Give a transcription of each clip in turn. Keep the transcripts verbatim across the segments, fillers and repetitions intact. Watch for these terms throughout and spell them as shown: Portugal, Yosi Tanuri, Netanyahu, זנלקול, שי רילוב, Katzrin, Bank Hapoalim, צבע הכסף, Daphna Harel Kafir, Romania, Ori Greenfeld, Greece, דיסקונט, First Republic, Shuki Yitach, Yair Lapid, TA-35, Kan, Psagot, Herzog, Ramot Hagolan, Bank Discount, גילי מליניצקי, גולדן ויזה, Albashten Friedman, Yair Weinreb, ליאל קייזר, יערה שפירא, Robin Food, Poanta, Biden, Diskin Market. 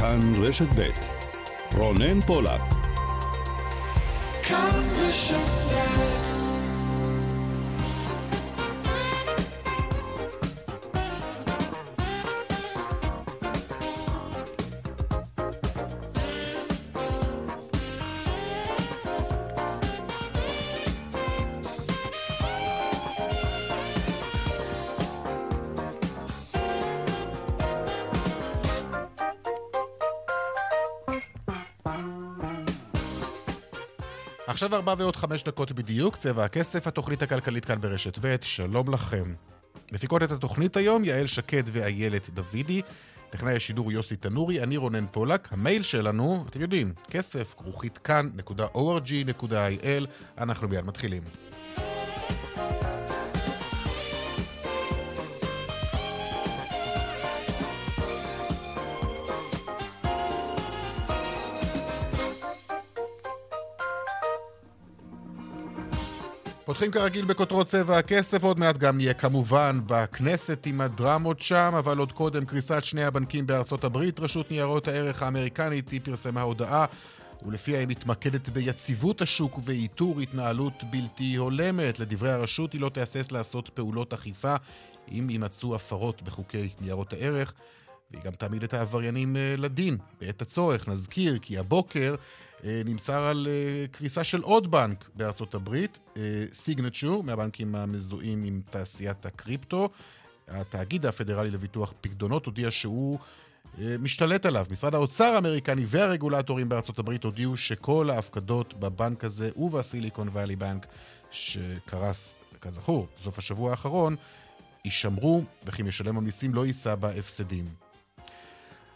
כאן רשת בית. רונן פולק. כאן רשת בית. עכשיו ארבע ועוד חמש דקות בדיוק, צבע הכסף, התוכנית הכלכלית כאן ברשת ב', שלום לכם. מפיקות את התוכנית היום, יעל שקד ואיילת דוידי, טכנאי השידור יוסי תנורי, אני רונן פולק, המייל שלנו, אתם יודעים, כסף, כרוכית כאן נקודה או אר ג'י נקודה איי אל, אנחנו מיד מתחילים. פותחים כרגיל בכותרות צבע הכסף, עוד מעט גם יהיה כמובן בכנסת עם הדרמות שם, אבל עוד קודם קריסת שני הבנקים בארצות הברית, רשות ניירות הערך האמריקנית, היא פרסמה הודעה, ולפיה היא מתמקדת ביציבות השוק ואיתור התנהלות בלתי הולמת. לדברי הרשות היא לא תהסס לעשות פעולות אכיפה אם יימצאו הפרות בחוקי ניירות הערך, והיא גם תעמיד את העבריינים לדין. בעת הצורך נזכיר כי הבוקר נמסר על קריסה של עוד בנק בארצות הברית, Signature, מהבנקים המזוהים עם תעשיית הקריפטו. התאגיד הפדרלי לביטוח פקדונות הודיע שהוא משתלט עליו. משרד האוצר האמריקני והרגולטורים בארצות הברית הודיעו שכל ההפקדות בבנק הזה ובסיליקון ואלי בנק, שקרס, כזכור, בסוף השבוע האחרון, יישמרו, וכי משלם המיסים לא יישא בהפסדים.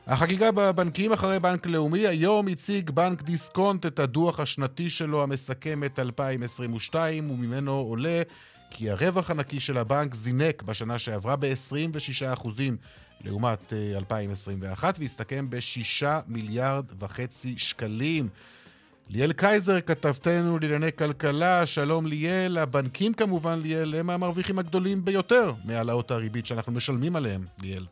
החגיגה בבנקים אחרי בנק לאומי, היום הציג בנק דיסקונט את הדוח השנתי שלו המסכם את אלפיים עשרים ושתיים, וממנו עולה כי הרווח הנקי של הבנק זינק בשנה שעברה ב-עשרים ושישה אחוז לעומת אלפיים עשרים ואחת, והסתכם ב-שישה מיליארד וחצי שקלים. ליאל קייזר כתבתנו לענייני כלכלה, שלום ליאל, הבנקים כמובן ליאל הם המרוויחים הגדולים ביותר מהעלאות הריבית שאנחנו משלמים עליהם, ליאל.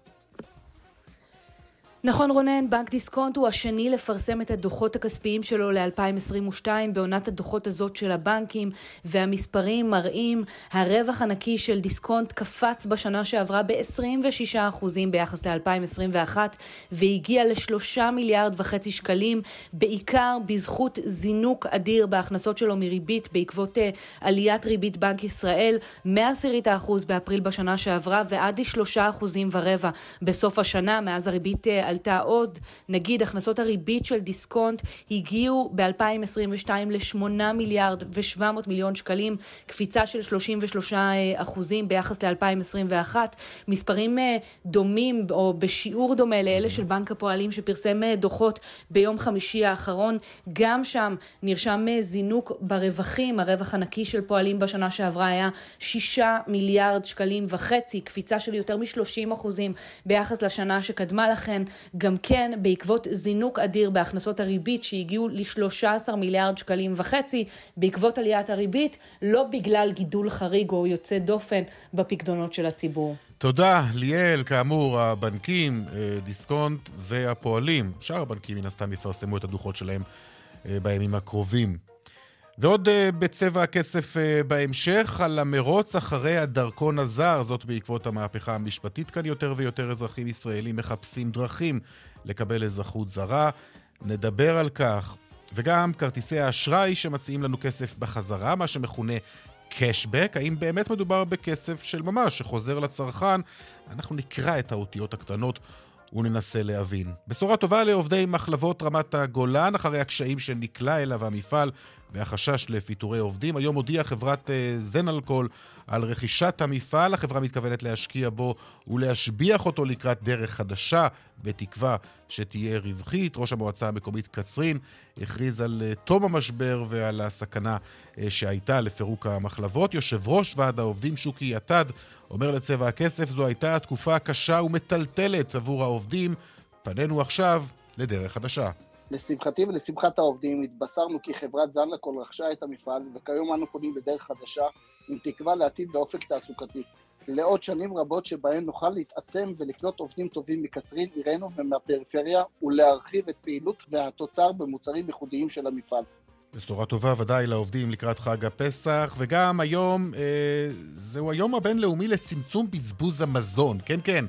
נכון רונן, בנק דיסקונט הוא השני לפרסם את הדוחות הכספיים שלו ל-אלפיים עשרים ושתיים בעונת הדוחות הזאת של הבנקים, והמספרים מראים הרווח הנקי של דיסקונט קפץ בשנה שעברה ב-עשרים ושישה אחוז ביחס ל-אלפיים עשרים ואחת והגיע ל-שלושה מיליארד וחצי שקלים, בעיקר בזכות זינוק אדיר בהכנסות שלו מריבית בעקבות עליית ריבית בנק ישראל מאה אחוז באפריל בשנה שעברה ועד ל-שלושה אחוז ורבע בסוף השנה. מאז הריבית עלתה עוד, נגיד הכנסות הריבית של דיסקונט הגיעו ב-אלפיים עשרים ושתיים ל-שמונה מיליארד ושבע מאות מיליון שקלים, קפיצה של שלושים ושלושה אחוזים ביחס ל-אלפיים עשרים ואחת, מספרים דומים או בשיעור דומה לאלה של בנק הפועלים שפרסם דוחות ביום חמישי האחרון. גם שם נרשם זינוק ברווחים, הרווח הנקי של פועלים בשנה שעברה היה שישה מיליארד שקלים וחצי, קפיצה של יותר מ-שלושים אחוז ביחס לשנה שקדמה לכן, גם כן בעקבות זינוק אדיר בהכנסות הריבית שהגיעו ל-שלושה עשר מיליארד שקלים וחצי בעקבות עליית הריבית, לא בגלל גידול חריג או יוצא דופן בפקדונות של הציבור. תודה ליאל, כאמור הבנקים, דיסקונט והפועלים, שאר הבנקים מן הסתם יפרסמו את הדוחות שלהם בימים הקרובים. ועוד בצבע הכסף בהמשך, על המרוץ אחרי הדרכון הזר, זאת בעקבות המהפכה המשפטית, כאן יותר ויותר אזרחים ישראלים מחפשים דרכים לקבל אזרחות זרה, נדבר על כך. וגם כרטיסי האשראי שמציעים לנו כסף בחזרה, מה שמכונה קשבק, האם באמת מדובר בכסף של ממש שחוזר לצרכן? אנחנו נקרא את האותיות הקטנות וננסה להבין. בשורה טובה לעובדי מחלבות רמת הגולן, אחרי הקשיים שנקלע אליו המפעל והחשש לפיטורי עובדים. היום הודיעה חברת זנלקול על רכישת המפעל. החברה מתכוונת להשקיע בו ולהשביח אותו לקראת דרך חדשה, בתקווה שתהיה רווחית. ראש המועצה המקומית קצרין הכריז על תום המשבר ועל הסכנה שהייתה לפירוק המחלבות. יושב ראש ועד העובדים שוקי יתד אומר לצבע הכסף, זו הייתה התקופה הקשה ומטלטלת עבור העובדים. פנינו עכשיו לדרך חדשה. לשמחתי ולשמחת העובדים התבשרנו כי חברת זנלקול רכשה את המפעל, וכיום אנו פונים בדרך חדשה עם תקווה לעתיד ואופק תעסוקתי. לעוד שנים רבות שבהן נוכל להתעצם ולקנות עובדים טובים מקצרין עירנו ומהפריפריה ולהרחיב את פעילות והתוצר במוצרים ייחודיים של המפעל. בשורה טובה ודאי לעובדים לקראת חג הפסח, וגם היום, אה, זהו היום הבינלאומי לצמצום בזבוז המזון. כן, כן,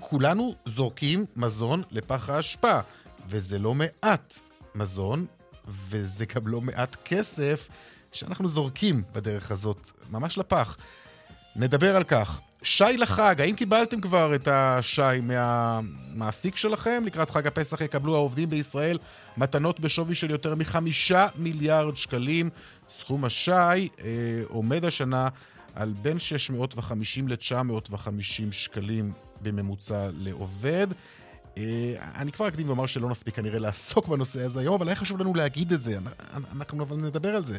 כולנו זורקים מזון לפח ההשפעה, וזה לא מעט מזון, וזה גם לא מעט כסף שאנחנו זורקים בדרך הזאת, ממש לפח. נדבר על כך. שי לחג, האם קיבלתם כבר את השי מהמעסיק שלכם? לקראת חג הפסח יקבלו העובדים בישראל מתנות בשווי של יותר מחמישה מיליארד שקלים. סכום השי אה, עומד השנה על בין שש מאות וחמישים ל-תשע מאות וחמישים שקלים בממוצע לעובד. אני כבר אקדים ואומר שלא נספיק כנראה לעסוק בנושא הזה היום, אבל היה חשוב לנו להגיד את זה, אנחנו נדבר על זה.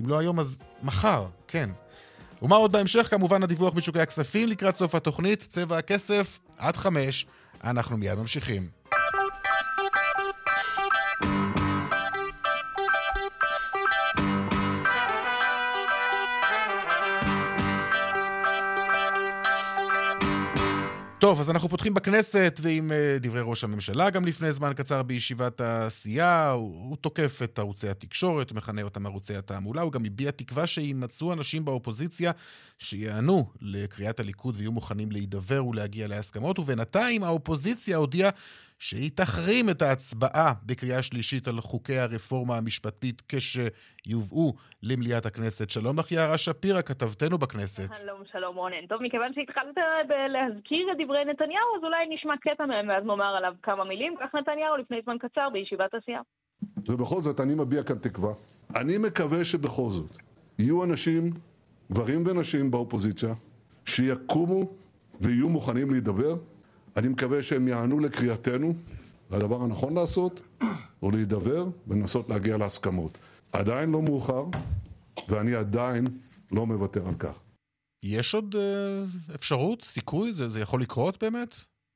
אם לא היום, אז מחר, כן. ומה עוד בהמשך? כמובן הדיווח משוקי הכספים לקראת סוף התוכנית, צבע הכסף, עד חמש, אנחנו מיד ממשיכים. טוב, אז אנחנו פותחים בכנסת, ועם דברי ראש הממשלה גם לפני זמן קצר בישיבת העשייה, הוא, הוא תוקף את ערוצי התקשורת, מכנה אותם ערוצי התעמולה, הוא גם הביע תקווה שימצאו אנשים באופוזיציה שיענו לקריאת הליכוד ויהיו מוכנים להידבר ולהגיע להסכמות, ובינתיים האופוזיציה הודיעה שהיא תחרים את ההצבעה בקריאה שלישית על חוקי הרפורמה המשפטית כשיובאו למליאת הכנסת. שלום לך יערה שפירא, כתבתנו בכנסת. שלום, שלום רונן. טוב, מכיוון שהתחלת להזכיר את דברי נתניהו, אז אולי נשמע קטע מהם ואז נאמר עליו כמה מילים. כך נתניהו לפני זמן קצר בישיבת עשייה. ובכל זאת אני מביע כאן תקווה. אני מקווה שבכל זאת יהיו אנשים, גברים ונשים באופוזיציה, שיקומו ויהיו מוכנים להידבר. אני מקווה שהם יענו לקריאתנו, והדבר הנכון לעשות הוא להידבר ולנסות להגיע להסכמות. עדיין לא מאוחר, ואני עדיין לא מוותר על כך. יש עוד uh, אפשרות, סיכוי? זה, זה יכול לקרות באמת?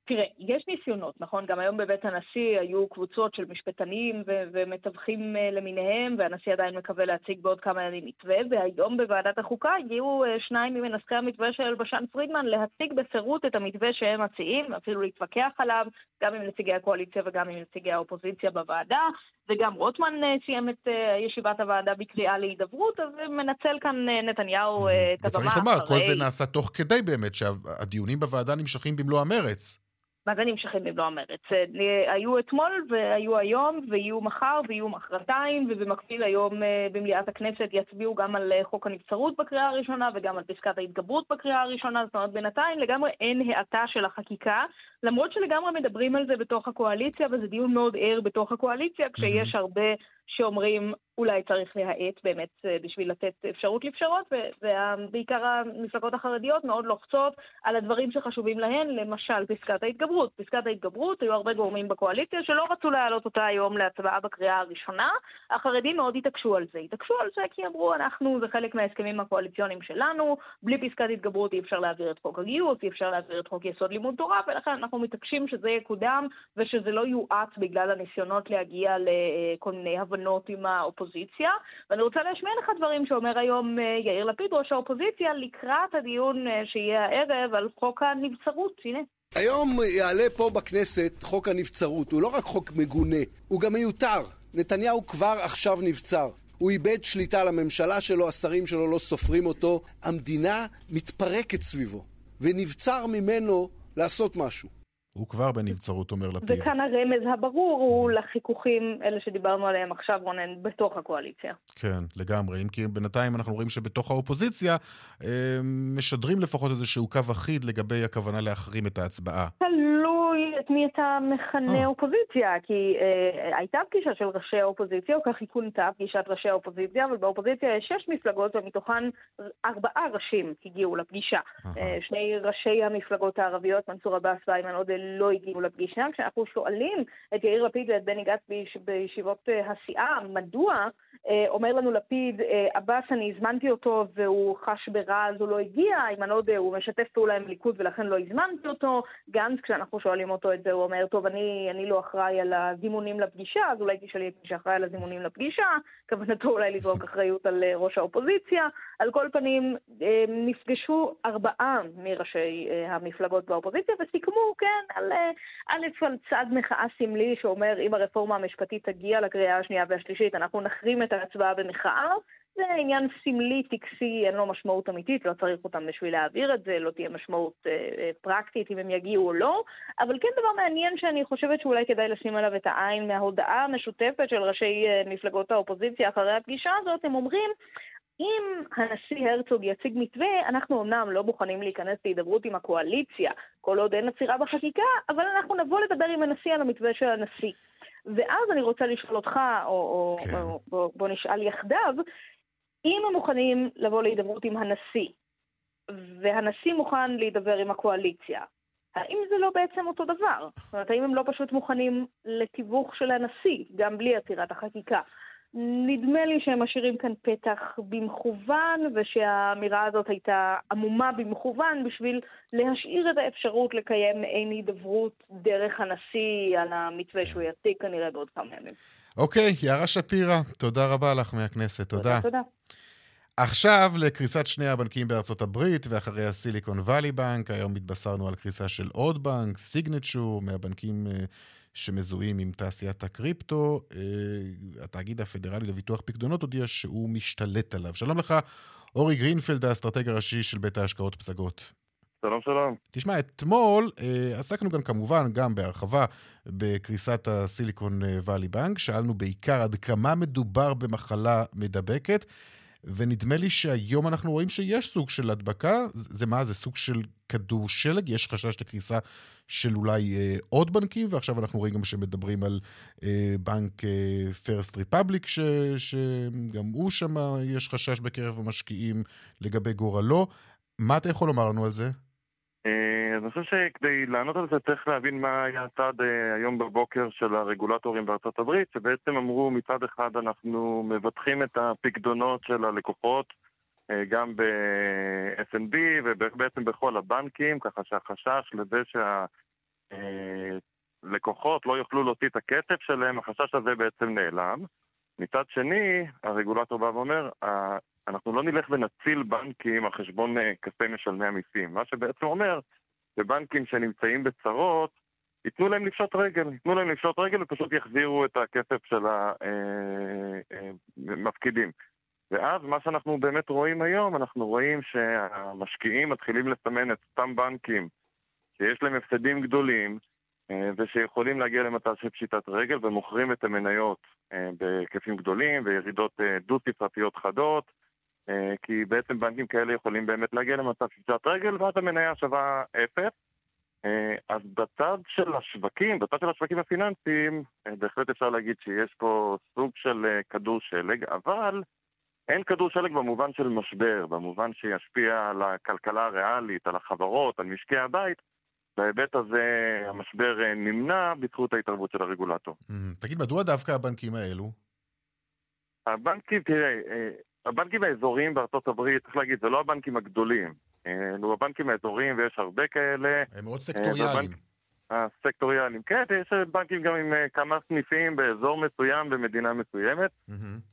תראה, יש ניסיונות, נכון? גם היום בבית הנשיא היו קבוצות של משפטנים ו- ומתווכים uh, למיניהם, והנשיא עדיין מקווה להציג בעוד כמה ימים מתווה, והיום בוועדת החוקה הגיעו uh, שניים ממנסחי המתווה של אלבשן פרידמן להציג בפירוט את המתווה שהם מציעים, אפילו להתווכח עליו, גם עם נציגי הקואליציה וגם עם נציגי האופוזיציה בוועדה, וגם רוטמן uh, סיים את uh, ישיבת הוועדה בקריאה להידברות, אז מנצל כאן uh, נתניהו uh, את הבמה. וצריך לומר, אחרי... כל זה נעשה תוך כדי באמת שהדיונים בוועדה נמשכים במלוא המרץ. מה זה נמשכים במלוא המרץ? היו אתמול והיו היום ויהיו מחר ויהיו מחרתיים, ובמקביל היום במליאת הכנסת יצביעו גם על חוק הנבצרות בקריאה הראשונה וגם על פסקת ההתגברות בקריאה הראשונה, זאת אומרת בינתיים לגמרי אין העתה של החקיקה, למרות שלגמרי מדברים על זה בתוך הקואליציה, וזה דיון מאוד ער בתוך הקואליציה, כשיש הרבה שאומרים אולי צריך להעט באמת בשביל לתת אפשרות לפשרות, ובעיקר המפלגות החרדיות מאוד לוחצות על הדברים שחשובים להן, למשל פסקת ההתגברות. פסקת ההתגברות, היו הרבה גורמים בקואליציה שלא רצו להעלות אותה היום להצבעה בקריאה הראשונה, החרדים מאוד התעקשו על זה. התעקשו על זה כי אמרו, אנחנו, זה חלק מההסכמים הקואליציוניים שלנו, בלי פסקת התגברות אי אפשר להעביר את חוק הגיוס, אי אפשר להעביר את חוק יסוד לימוד תורה, ולכן אנחנו מתעקשים שזה יקודם ושזה לא יועץ בגלל הניסיונות להגיע לכל מיני הבנות עם האופוזיציה. ואני רוצה להשמיע לך דברים שאומר היום יאיר לפיד, ראש האופוזיציה, לקראת הדיון שיהיה הערב על חוק הנבצרות. הנה. היום יעלה פה בכנסת חוק הנבצרות. הוא לא רק חוק מגונה, הוא גם מיותר. נתניהו כבר עכשיו נבצר. הוא איבד שליטה על הממשלה שלו, השרים שלו לא סופרים אותו. המדינה מתפרקת סביבו, ונבצר ממנו לעשות משהו. הוא כבר בנבצרות, אומר לפיד. וכאן הרמז הברור הוא לחיכוכים, אלה שדיברנו עליהם עכשיו, רונן, בתוך הקואליציה. כן, לגמרי. אם כי בינתיים אנחנו רואים שבתוך האופוזיציה משדרים לפחות איזשהו קו אחיד לגבי הכוונה להחרים את ההצבעה. תלוי את מי אתה מכנה אופוזיציה, כי הייתה פגישה של ראשי האופוזיציה, או כך היא כונתה פגישת ראשי האופוזיציה, אבל באופוזיציה יש שש מפלגות, ומתוכן ארבעה ראשים הגיעו לפגישה. שני ראשי המפלגות הערביות, מנסור עבאס ואיימן עודה, לא הגיעו לפגישה. כשאנחנו שואלים את יאיר לפיד ואת בני גנץ בישיבות הסיעה מדוע אומר לנו לפיד, אבס אני הזמנתי אותו והוא חש ברע אז הוא לא הגיע, אם אני לא יודע, הוא משתף פעולה עם ליכוד ולכן לא הזמנתי אותו. גנץ, כשאנחנו שואלים אותו את זה, הוא אומר, טוב, אני, אני לא אחראי על הזימונים לפגישה, אז אולי תשאלי את מי שאחראי על הזימונים לפגישה, כוונתו אולי לזרוק אחריות על ראש האופוזיציה. על כל פנים, נפגשו ארבעה מראשי המפלגות באופוזיציה וסיכמו, כן, על, א', על צעד מחאה סמלי שאומר, אם הרפורמה המשפטית תגיע לקריאה השנייה והשלישית, אנחנו נחרים את ההצבעה במחאה. זה עניין סמלי, טקסי, אין לו משמעות אמיתית, לא צריך אותם בשביל להעביר את זה, לא תהיה משמעות אה, אה, פרקטית אם הם יגיעו או לא, אבל כן דבר מעניין שאני חושבת שאולי כדאי לשים עליו את העין מההודעה המשותפת של ראשי אה, מפלגות האופוזיציה אחרי הפגישה הזאת, הם אומרים, אם הנשיא הרצוג יציג מתווה, אנחנו אמנם לא מוכנים להיכנס להידברות עם הקואליציה, כל עוד אין עצירה בחקיקה, אבל אנחנו נבוא לדבר עם הנשיא על המתווה של הנשיא. ואז אני רוצה לשאול אותך, או, כן. או, או בוא נשאל יחדיו, אם הם מוכנים לבוא להידברות עם הנשיא, והנשיא מוכן להידבר עם הקואליציה, האם זה לא בעצם אותו דבר? זאת אומרת, האם הם לא פשוט מוכנים לתיווך של הנשיא, גם בלי עצירת החקיקה? נדמה לי שהם משאירים כאן פתח במכוון, ושהאמירה הזאת הייתה עמומה במכוון, בשביל להשאיר את האפשרות לקיים אין הידברות דרך הנשיא על המתווה שהוא יציג, כנראה בעוד כמה ימים. אוקיי, יערה שפירה, תודה רבה לך מהכנסת, תודה. תודה. עכשיו לקריסת שני הבנקים בארצות הברית, ואחרי הסיליקון ואלי בנק, היום התבשרנו על קריסה של עוד בנק, סיגנצ'ר, מהבנקים שמזוהים עם תעשיית הקריפטו, התאגיד הפדרלי לביטוח פקדונות הודיע שהוא משתלט עליו. שלום לך, אורי גרינפלד, האסטרטג הראשי של בית ההשקעות פסגות. שלום, שלום. תשמע, אתמול עסקנו גם כמובן, גם בהרחבה, בקריסת הסיליקון ואלי בנק, שאלנו בעיקר עד כמה מדובר במחלה מדבקת, ונדמה לי שהיום אנחנו רואים שיש סוג של הדבקה, זה מה? זה סוג של כדור שלג, יש חשש לקריסה של אולי אה, עוד בנקים, ועכשיו אנחנו רואים גם שמדברים על אה, בנק אה, First Republic, ש, שגם הוא שם יש חשש בקרב המשקיעים לגבי גורלו. מה אתה יכול לומר לנו על זה? אה, אני חושב שכדי לענות על זה צריך להבין מה היה הצעד אה, היום בבוקר של הרגולטורים בארצות הברית, שבעצם אמרו מצד אחד אנחנו מבטחים את הפקדונות של הלקוחות, גם ב-אס אנד בי ובעצם בכל הבנקים, ככה שהחשש לזה שהלקוחות לא יוכלו להוציא את הכסף שלהם, החשש הזה בעצם נעלם. מצד שני, הרגולטור בא ואומר, אנחנו לא נלך ונציל בנקים על חשבון כספי משלמי המיסים. מה שבעצם אומר, בבנקים שנמצאים בצרות, ייתנו להם לפשוט רגל, ייתנו להם לפשוט רגל ופשוט יחזירו את הכסף של המפקידים. ואז מה שאנחנו באמת רואים היום, אנחנו רואים שהמשקיעים מתחילים לסמן את אותם בנקים שיש להם הפסדים גדולים ושיכולים להגיע למצב של פשיטת רגל ומוכרים את המניות בהיקפים גדולים וירידות דו-ספרתיות חדות, כי בעצם בנקים כאלה יכולים באמת להגיע למצב של פשיטת רגל ואז המניה שווה אפס. אז בצד של השווקים, בצד של השווקים הפיננסיים, בהחלט אפשר להגיד שיש פה סוג של כדור שלג, אבל אין כדור שלג במובן של משבר, במובן שישפיע על הכלכלה הריאלית, על החברות, על משקי הבית. בהיבט הזה המשבר נמנע בזכות ההתערבות של הרגולטור. תגיד, מדוע דווקא הבנקים האלו? הבנקים, תראה, הבנקים האזוריים בארצות הברית, צריך להגיד, זה לא הבנקים הגדולים. אלו הבנקים האזוריים ויש הרבה כאלה. הם מאוד סקטוריאליים. הסקטוריאליים, כן, יש בנקים גם עם כמה סניפים באזור מסוים במדינה מסוימת,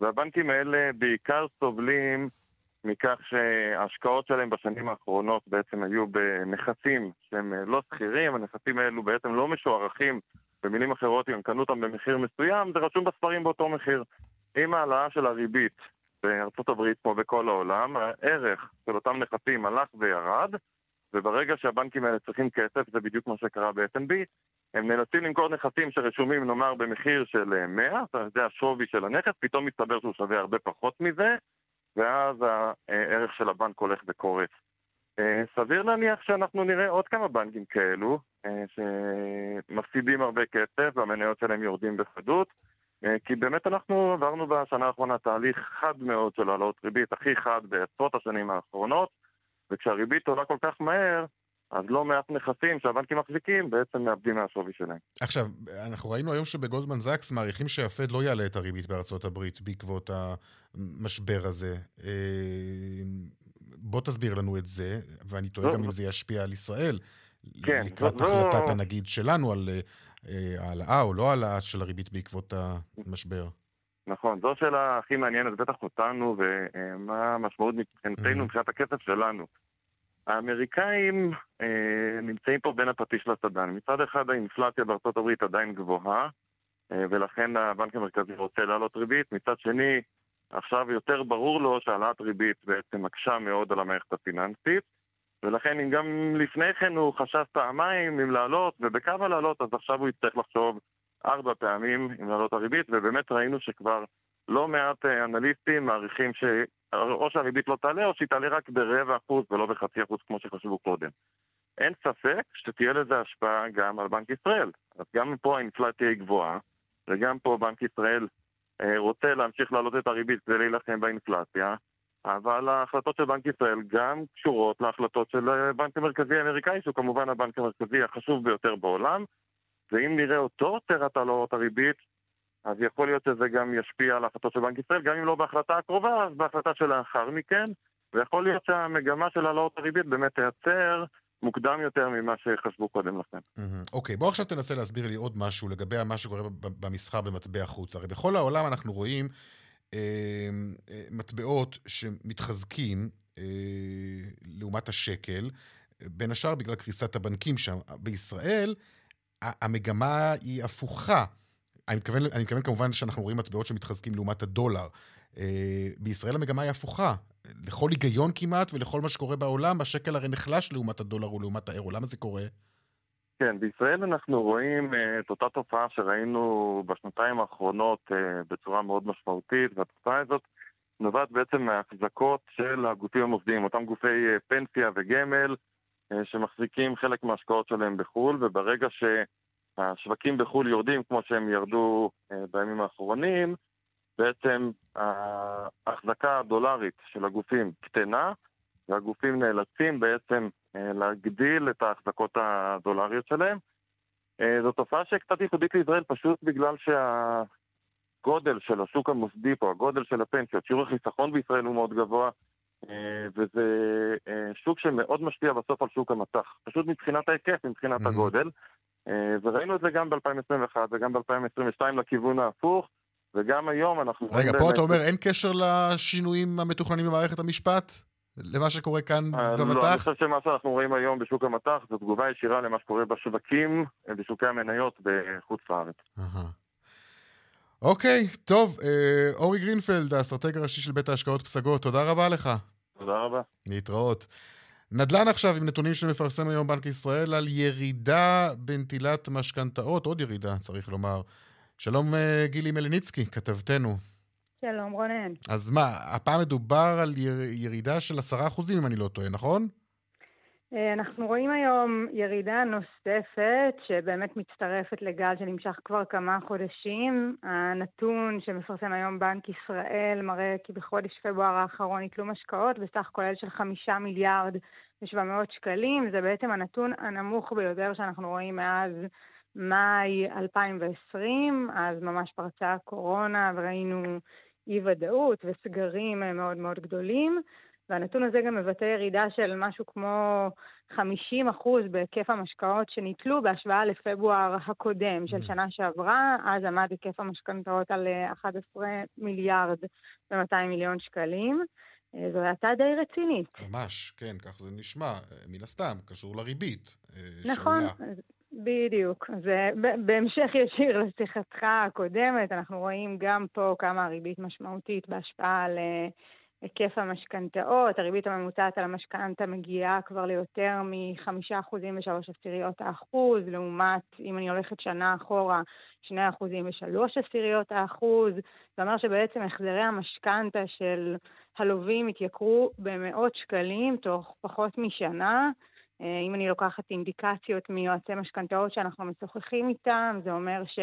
והבנקים האלה בעיקר סובלים מכך שההשקעות שלהם בשנים האחרונות בעצם היו בנכסים שהם לא סחירים, הנכסים האלו בעצם לא משוערכים, במילים אחרות אם קנו אותם במחיר מסוים, זה רשום בספרים באותו מחיר. עם העלאה של הריבית בארצות הברית כמו בכל העולם, הערך של אותם נכסים הלך וירד, וברגע שהבנקים האלה צריכים כסף, זה בדיוק מה שקרה ב-אס אנד פי, הם נאלצים למכור נכסים שרשומים, נאמר, במחיר של מאה, זה השווי של הנכס, פתאום מסתבר שהוא שווה הרבה פחות מזה, ואז הערך של הבנק הולך וקורס. סביר להניח שאנחנו נראה עוד כמה בנקים כאלו, שמפסידים הרבה כסף, והמניות שלהם יורדים בחדות, כי באמת אנחנו עברנו בשנה האחרונה תהליך חד מאוד של העלאות ריבית, הכי חד בעשרות השנים האחרונות, וכשהריבית עולה כל כך מהר, אז לא מעט נכסים שהבנקים מחזיקים בעצם מאבדים מהשווי שלהם. עכשיו, אנחנו ראינו היום שבגולדמן זאקס מעריכים שהפד לא יעלה את הריבית בארצות הברית בעקבות המשבר הזה. בוא תסביר לנו את זה, ואני טועה גם אם זה ישפיע על ישראל, לקראת החלטת הנגיד שלנו על העלאה או לא העלאה של הריבית בעקבות המשבר. נכון, זו שאלה הכי מעניינת, בטח אותנו, ומה המשמעות מבחינתנו, מבחינת הכסף שלנו. האמריקאים אה, נמצאים פה בין הפטיש לסדן. מצד אחד האינפלציה בארצות הברית עדיין גבוהה, אה, ולכן הבנק המרכזי רוצה להעלות ריבית. מצד שני, עכשיו יותר ברור לו שהעלאת ריבית בעצם מקשה מאוד על המערכת הפיננסית, ולכן אם גם לפני כן הוא חשב פעמיים אם לעלות, ובקו לעלות, אז עכשיו הוא יצטרך לחשוב ארבע פעמים אם לעלות הריבית, ובאמת ראינו שכבר לא מעט אנליסטים מעריכים ש... או שהריבית לא תעלה, או שהיא תעלה רק ברבע אחוז ולא בחצי אחוז כמו שחשבו קודם. אין ספק שתהיה לזה השפעה גם על בנק ישראל. אז גם פה האינפלציה היא גבוהה, וגם פה בנק ישראל רוצה להמשיך להעלות את הריבית כדי להילחם באינפלציה, אבל ההחלטות של בנק ישראל גם קשורות להחלטות של בנק המרכזי האמריקאי, שהוא כמובן הבנק המרכזי החשוב ביותר בעולם, ואם נראה אותו תרת העלאות הריבית, אז יכול להיות שזה גם ישפיע על ההחלטות של בנק ישראל, גם אם לא בהחלטה הקרובה, אז בהחלטה שלאחר מכן, ויכול להיות שהמגמה של העלאות הריבית באמת תייצר מוקדם יותר ממה שחשבו קודם לכן. אוקיי, בוא עכשיו תנסה להסביר לי עוד משהו לגבי מה שקורה במסחר במטבע חוץ. הרי בכל העולם אנחנו רואים מטבעות שמתחזקים לעומת השקל, בין השאר בגלל קריסת הבנקים שם. בישראל המגמה היא הפוכה. אני מתכוון, אני מתכוון כמובן שאנחנו רואים מטבעות שמתחזקים לעומת הדולר. בישראל המגמה היא הפוכה. לכל היגיון כמעט ולכל מה שקורה בעולם, השקל הרי נחלש לעומת הדולר ולעומת האירו. למה זה קורה? כן, בישראל אנחנו רואים את אותה תופעה שראינו בשנתיים האחרונות בצורה מאוד משמעותית, והתופעה הזאת נובעת בעצם מהחזקות של הגופים המוסדיים, אותם גופי פנסיה וגמל, שמחזיקים חלק מההשקעות שלהם בחול, וברגע ש... השווקים בחול יורדים כמו שהם ירדו בימים האחרונים, בעצם ההחזקה הדולרית של הגופים קטנה, והגופים נאלצים בעצם להגדיל את ההחזקות הדולריות שלהם. זו תופעה שקצת ייחודית לישראל פשוט בגלל שהגודל של השוק המוסדי פה, הגודל של הפנסיות, שיעור החיסכון בישראל הוא מאוד גבוה, וזה שוק שמאוד משפיע בסוף על שוק המטח, פשוט מבחינת ההיקף, מבחינת הגודל. וראינו את זה גם ב-אלפיים עשרים ואחת וגם ב-אלפיים עשרים ושתיים לכיוון ההפוך, וגם היום אנחנו... רגע, פה אתה אומר אין קשר לשינויים המתוכננים במערכת המשפט? למה שקורה כאן במתח? לא, אני חושב שמה שאנחנו רואים היום בשוק המתח זו תגובה ישירה למה שקורה בשווקים, בשוקי המניות בחוץ לארץ. אוקיי, טוב, אורי גרינפלד, האסטרטג הראשי של בית ההשקעות פסגות, תודה רבה לך. תודה רבה. להתראות. נדל"ן עכשיו עם נתונים שמפרסם היום בנק ישראל על ירידה בנטילת משכנתאות, עוד ירידה צריך לומר. שלום גילי מליניצקי, כתבתנו. שלום רונן. אז מה, הפעם מדובר על ירידה של עשרה אחוזים אם אני לא טועה, נכון? אנחנו רואים היום ירידה נוספת שבאמת מצטרפת לגל שנמשך כבר כמה חודשים. הנתון שמפרסם היום בנק ישראל מראה כי בחודש פברואר האחרון התלו משקעות בסך כולל של חמישה מיליארד ושבע מאות שקלים. זה בעצם הנתון הנמוך ביותר שאנחנו רואים מאז מאי אלפיים ועשרים, אז ממש פרצה הקורונה וראינו אי ודאות וסגרים מאוד מאוד גדולים. והנתון הזה גם מבטא ירידה של משהו כמו חמישים אחוז בהיקף המשקעות שניטלו בהשוואה לפברואר הקודם של שנה שעברה, אז עמד היקף המשכנתאות על אחד עשר מיליארד ומאתיים מיליון שקלים. זו הייתה די רצינית. ממש, כן, כך זה נשמע, מן הסתם, קשור לריבית. נכון, בדיוק. זה בהמשך ישיר לשיחתך הקודמת, אנחנו רואים גם פה כמה הריבית משמעותית בהשפעה על... היקף המשכנתאות, הריבית הממוצעת על המשכנתה מגיעה כבר ליותר מחמישה אחוזים ושלוש עשיריות האחוז, לעומת, אם אני הולכת שנה אחורה, שני אחוזים ושלוש עשיריות האחוז. זה אומר שבעצם החזרי המשכנתה של הלווים התייקרו במאות שקלים תוך פחות משנה. אם אני לוקחת אינדיקציות מיועצי משכנתאות שאנחנו משוחחים איתם, זה אומר ש...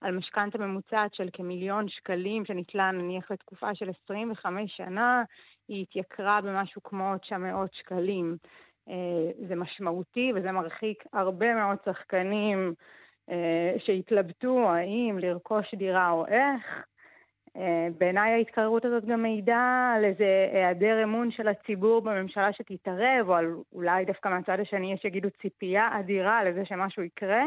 על משכנתה ממוצעת של כמיליון שקלים שניטלה נניח לתקופה של עשרים וחמש שנה, היא התייקרה במשהו כמו תשע מאות שקלים. זה משמעותי וזה מרחיק הרבה מאוד שחקנים שהתלבטו האם לרכוש דירה או איך. בעיניי ההתקררות הזאת גם מעידה על איזה היעדר אמון של הציבור בממשלה שתתערב, או על, אולי דווקא מהצד השני יש יגידו ציפייה אדירה לזה שמשהו יקרה,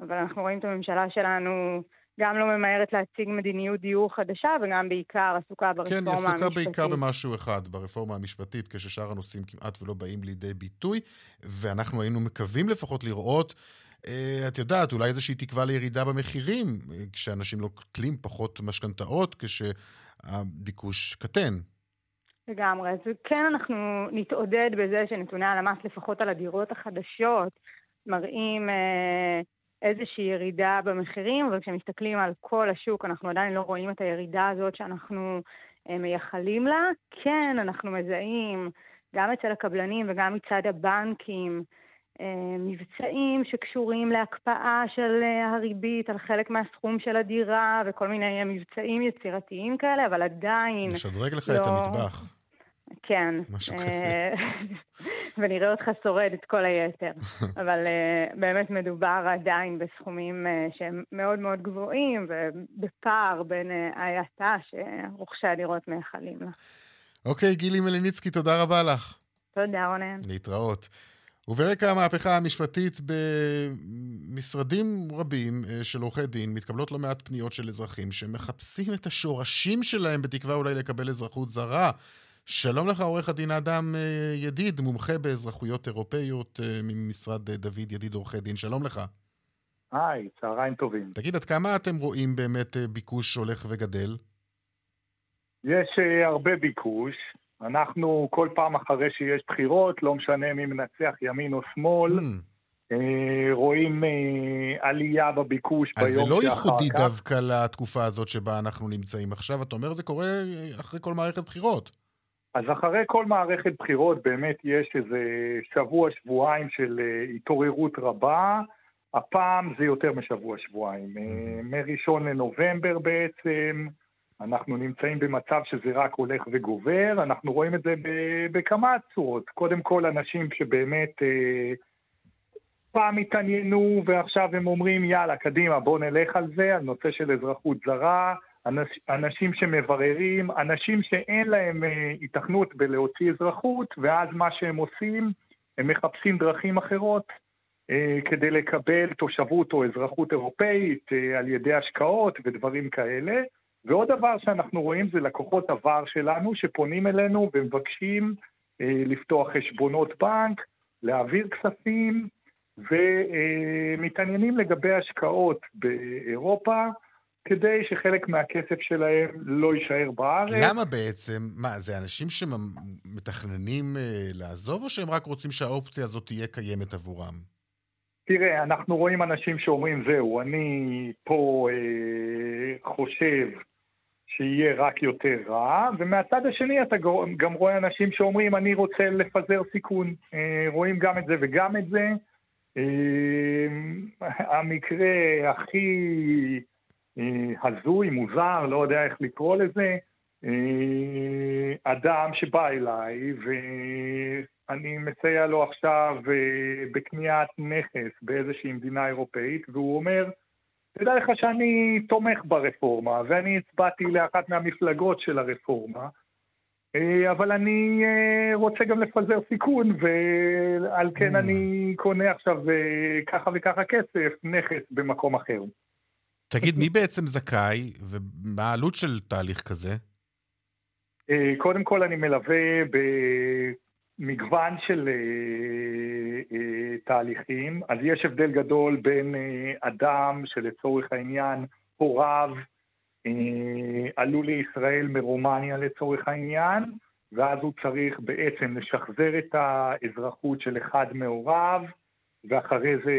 אבל אנחנו רואים את הממשלה שלנו גם לא ממהרת להציג מדיניות דיור חדשה, וגם בעיקר עסוקה ברפורמה המשפטית. כן, עסוקה בעיקר במשהו אחד, ברפורמה המשפטית, כששאר הנושאים כמעט ולא באים לידי ביטוי, ואנחנו היינו מקווים לפחות לראות, את יודעת, אולי איזושהי תקווה לירידה במחירים, כשאנשים לוקחים פחות משכנתאות, כשהביקוש קטן. לגמרי, אז כן אנחנו נתעודד בזה שנתוני הלמ"ס לפחות על הדירות החדשות, מראים איזושהי ירידה במחירים, אבל כשמסתכלים על כל השוק, אנחנו עדיין לא רואים את הירידה הזאת שאנחנו מייחלים לה. כן, אנחנו מזהים גם אצל הקבלנים וגם מצד הבנקים, מבצעים שקשורים להקפאה של הריבית על חלק מהסכום של הדירה וכל מיני מבצעים יצירתיים כאלה, אבל עדיין נשדרג לך לא... את המטבח. כן. משהו כזה. ונראה אותך שורד את כל היתר. אבל באמת מדובר עדיין בסכומים שהם מאוד מאוד גבוהים ובפער בין ההאטה שרוכשי הדירות מייחלים לה. אוקיי, גילי מליניצקי, תודה רבה לך. תודה רונן. להתראות. וברקע המהפכה המשפטית במשרדים רבים של עורכי דין מתקבלות לא מעט פניות של אזרחים שמחפשים את השורשים שלהם בתקווה אולי לקבל אזרחות זרה. שלום לך עורך הדין אדם ידיד, מומחה באזרחויות אירופאיות ממשרד דוד ידיד עורכי דין, שלום לך. היי, צהריים טובים. תגיד, עד כמה אתם רואים באמת ביקוש הולך וגדל? יש הרבה ביקוש. אנחנו כל פעם אחרי שיש בחירות, לא משנה מי מנצח ימין או שמאל, mm. רואים עלייה בביקוש ביום שאחר כך. אז זה לא ייחודי דווקא לתקופה הזאת שבה אנחנו נמצאים עכשיו, אתה אומר זה קורה אחרי כל מערכת בחירות. אז אחרי כל מערכת בחירות באמת יש איזה שבוע שבועיים של התעוררות רבה, הפעם זה יותר משבוע שבועיים, mm. מראשון לנובמבר בעצם, אנחנו נמצאים במצב שזה רק הולך וגובר, אנחנו רואים את זה בכמה צורות. קודם כל, אנשים שבאמת אה, פעם התעניינו, ועכשיו הם אומרים, יאללה, קדימה, בוא נלך על זה, על נושא של אזרחות זרה, אנש, אנשים שמבררים, אנשים שאין להם אה, התכנות בלהוציא אזרחות, ואז מה שהם עושים, הם מחפשים דרכים אחרות, אה, כדי לקבל תושבות או אזרחות אירופאית, אה, על ידי השקעות ודברים כאלה, ועוד דבר שאנחנו רואים זה לקוחות עבר שלנו שפונים אלינו ומבקשים אה, לפתוח חשבונות בנק, להעביר כספים ומתעניינים אה, לגבי השקעות באירופה כדי שחלק מהכסף שלהם לא יישאר בארץ. למה בעצם? מה, זה אנשים שמתכננים אה, לעזוב או שהם רק רוצים שהאופציה הזאת תהיה קיימת עבורם? תראה, אנחנו רואים אנשים שאומרים זהו, אני פה אה, חושב שיהיה רק יותר רע, ומהצד השני אתה גם רואה אנשים שאומרים אני רוצה לפזר סיכון, אה, רואים גם את זה וגם את זה, אה, המקרה הכי אה, הזוי, מוזר, לא יודע איך לקרוא לזה, אה, אדם שבא אליי ו... אני מציע לו עכשיו בקניית נכס באיזושהי מדינה אירופאית, והוא אומר, תדע לך שאני תומך ברפורמה, ואני הצבעתי לאחת מהמפלגות של הרפורמה, אבל אני רוצה גם לפזר סיכון, ועל כן אני קונה עכשיו ככה וככה כסף, נכס במקום אחר. תגיד, מי בעצם זכאי, ומה העלות של תהליך כזה? קודם כל אני מלווה ב... מגוון של אה, אה, תהליכים, אז יש הבדל גדול בין אה, אדם שלצורך העניין הוריו אה, עלו לישראל מרומניה לצורך העניין, ואז הוא צריך בעצם לשחזר את האזרחות של אחד מהוריו, ואחרי זה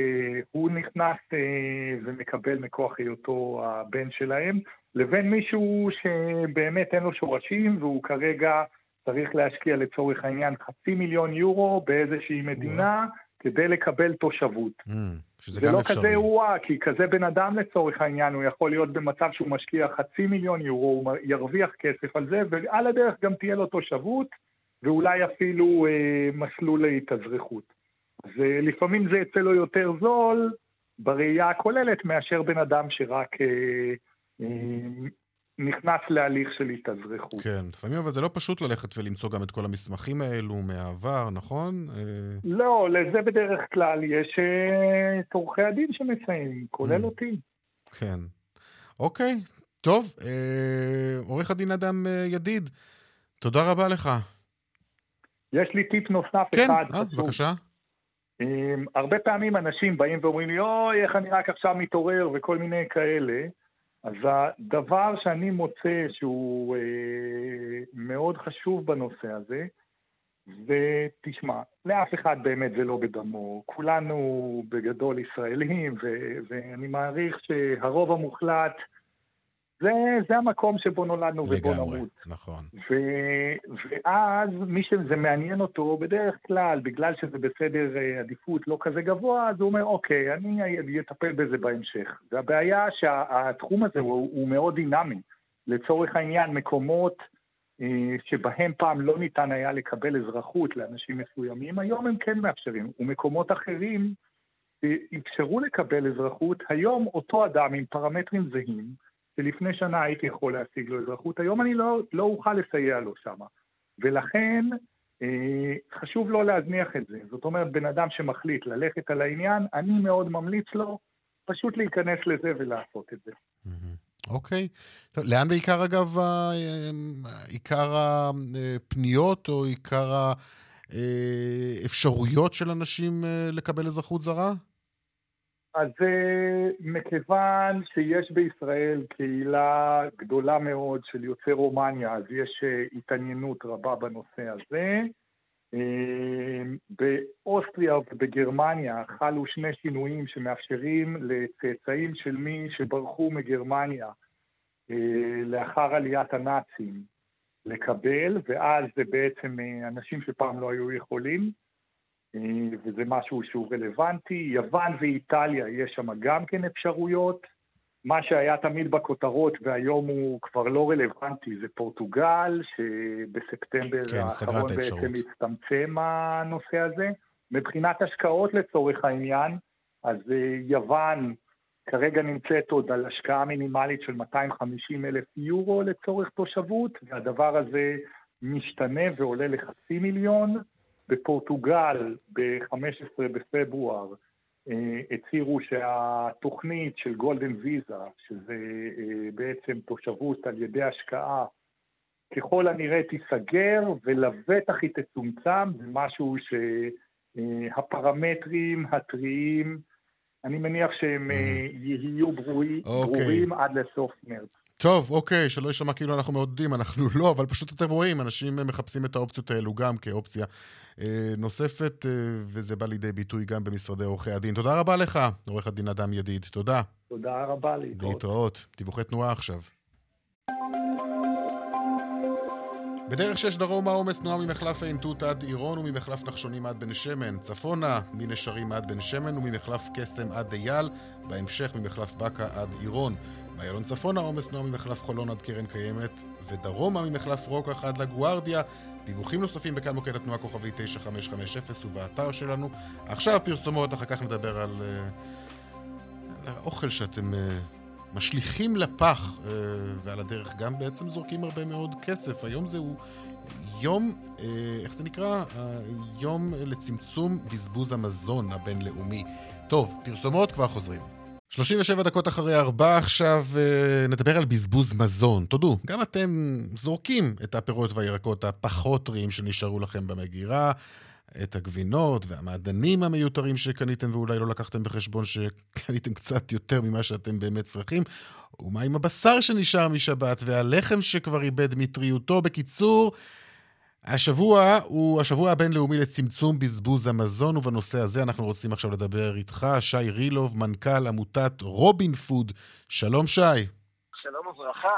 הוא נכנס אה, ומקבל מכוח היותו הבן שלהם, לבין מישהו שבאמת אין לו שורשים והוא כרגע צריך להשקיע לצורך העניין חצי מיליון יורו באיזושהי מדינה כדי לקבל תושבות. זה לא כזה וואה, כי כזה בן אדם לצורך העניין, הוא יכול להיות במצב שהוא משקיע חצי מיליון יורו, הוא ירוויח כסף על זה, ועל הדרך גם תהיה לו תושבות, ואולי אפילו אה, מסלול להתאזרחות. אז אה, לפעמים זה יצא לו יותר זול בראייה הכוללת מאשר בן אדם שרק אה, אה, נכנס להליך של התאזרחות. כן, לפעמים אבל זה לא פשוט ללכת ולמצוא גם את כל המסמכים האלו מהעבר, נכון? אה... לא, לזה בדרך כלל יש אה, את עורכי הדין שמסיים, כולל אותי. כן, אוקיי, טוב, אה, עורך הדין אדם אה, ידיד, תודה רבה לך. יש לי טיפ נוסף כן, אחד. כן, אה, בבקשה. עם, הרבה פעמים אנשים באים ואומרים לי, אוי, איך אני רק עכשיו מתעורר וכל מיני כאלה. אז הדבר שאני מוצא שהוא אה, מאוד חשוב בנושא הזה, ותשמע, לאף אחד באמת זה לא בדמו. כולנו בגדול ישראלים, ו- ואני מעריך שהרוב המוחלט, זה, זה המקום שבו נולדנו ובו נמות. נכון. ו- ואז מי שזה מעניין אותו, בדרך כלל, בגלל שזה בסדר עדיפות לא כזה גבוה, אז הוא אומר, אוקיי, אני אטפל בזה בהמשך. והבעיה שהתחום הזה הוא, הוא מאוד דינמי. לצורך העניין, מקומות אה, שבהם פעם לא ניתן היה לקבל אזרחות לאנשים מסוימים, היום הם כן מאפשרים. ומקומות אחרים אפשרו לקבל אזרחות. היום אותו אדם עם פרמטרים זהים, שלפני שנה הייתי יכול להשיג לו אזרחות, היום אני לא, לא אוכל לסייע לו שם. ולכן אה, חשוב לא להזניח את זה. זאת אומרת, בן אדם שמחליט ללכת על העניין, אני מאוד ממליץ לו פשוט להיכנס לזה ולעשות את זה. אוקיי. Mm-hmm. Okay. לאן בעיקר אגב, עיקר הפניות או עיקר האפשרויות של אנשים לקבל אזרחות זרה? אז מכיוון שיש בישראל קהילה גדולה מאוד של יוצאי רומניה, אז יש התעניינות רבה בנושא הזה. באוסטריה ובגרמניה חלו שני שינויים שמאפשרים לצאצאים של מי שברחו מגרמניה לאחר עליית הנאצים לקבל, ואז זה בעצם אנשים שפעם לא היו יכולים. וזה משהו שהוא רלוונטי. יוון ואיטליה יש שם גם כן אפשרויות. מה שהיה תמיד בכותרות והיום הוא כבר לא רלוונטי, זה פורטוגל, שבספטמבר כן, האחרון בעצם הצטמצם הנושא הזה. מבחינת השקעות לצורך העניין, אז יוון כרגע נמצאת עוד על השקעה מינימלית של מאתיים וחמישים אלף יורו לצורך תושבות, והדבר הזה משתנה ועולה לחצי מיליון. בפורטוגל ב-חמישה עשר בפברואר אה, הצירו שהתוכנית של גולדן ויזה, שזה אה, בעצם תושבות על ידי השקעה, ככל הנראה תיסגר ולבטח היא תצומצם, זה משהו שהפרמטרים הטריים, אני מניח שהם אה, יהיו ברוי, okay. ברורים עד לסוף מרץ. טוב, אוקיי, שלא ישמע כאילו אנחנו מעודדים, אנחנו לא, אבל פשוט אתם רואים, אנשים מחפשים את האופציות האלו גם כאופציה אה, נוספת, אה, וזה בא לידי ביטוי גם במשרדי עורכי הדין. תודה רבה לך, עורך הדין אדם ידיד, תודה. תודה רבה, להתראות. להתראות, דיווחי תנועה עכשיו. בדרך שש דרום העומס תנועה ממחלף האינטוט עד עירון וממחלף נחשונים עד בן שמן, צפונה מנשרים עד בן שמן וממחלף קסם עד דייל, בהמשך ממחלף בקה עד עירון. באיילון צפונה העומס תנועה ממחלף חולון עד קרן קיימת ודרומה ממחלף רוקח עד לגוארדיה. דיווחים נוספים בכאן מוקד התנועה כוכבי תשע חמש חמש אפס ובאתר שלנו. עכשיו פרסומות, אחר כך נדבר על, על האוכל שאתם משליכים לפח, ועל הדרך גם בעצם זורקים הרבה מאוד כסף. היום זהו יום, איך זה נקרא? יום לצמצום בזבוז המזון הבינלאומי. טוב, פרסומות, כבר חוזרים. שלושים ושבע דקות אחרי ארבע, עכשיו נדבר על בזבוז מזון. תודו, גם אתם זורקים את הפירות והירקות הפחות טריים שנשארו לכם במגירה, את הגבינות והמעדנים המיותרים שקניתם ואולי לא לקחתם בחשבון שקניתם קצת יותר ממה שאתם באמת צריכים, ומה עם הבשר שנשאר משבת והלחם שכבר איבד מטריותו. בקיצור, השבוע הוא השבוע הבינלאומי לצמצום בזבוז המזון, ובנושא הזה אנחנו רוצים עכשיו לדבר איתך, שי רילוב, מנכ"ל עמותת רובין פוד. שלום שי. שלום וברכה.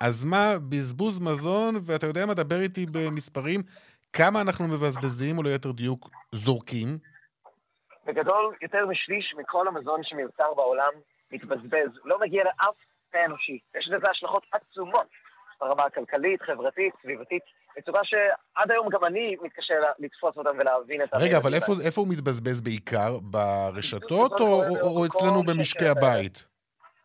אז מה, בזבוז מזון, ואתה יודע מה, דבר איתי במספרים, כמה אנחנו מבזבזים, או ליתר דיוק, זורקים? בגדול, יותר משליש מכל המזון שמיוצר בעולם מתבזבז. הוא לא מגיע לאף אנושי. יש לזה השלכות עצומות ברמה הכלכלית, חברתית, סביבתית, בצורה שעד היום גם אני מתקשה לתפוס אותם ולהבין את... רגע, אבל איפה הוא מתבזבז בעיקר? ברשתות או אצלנו במשקי הבית?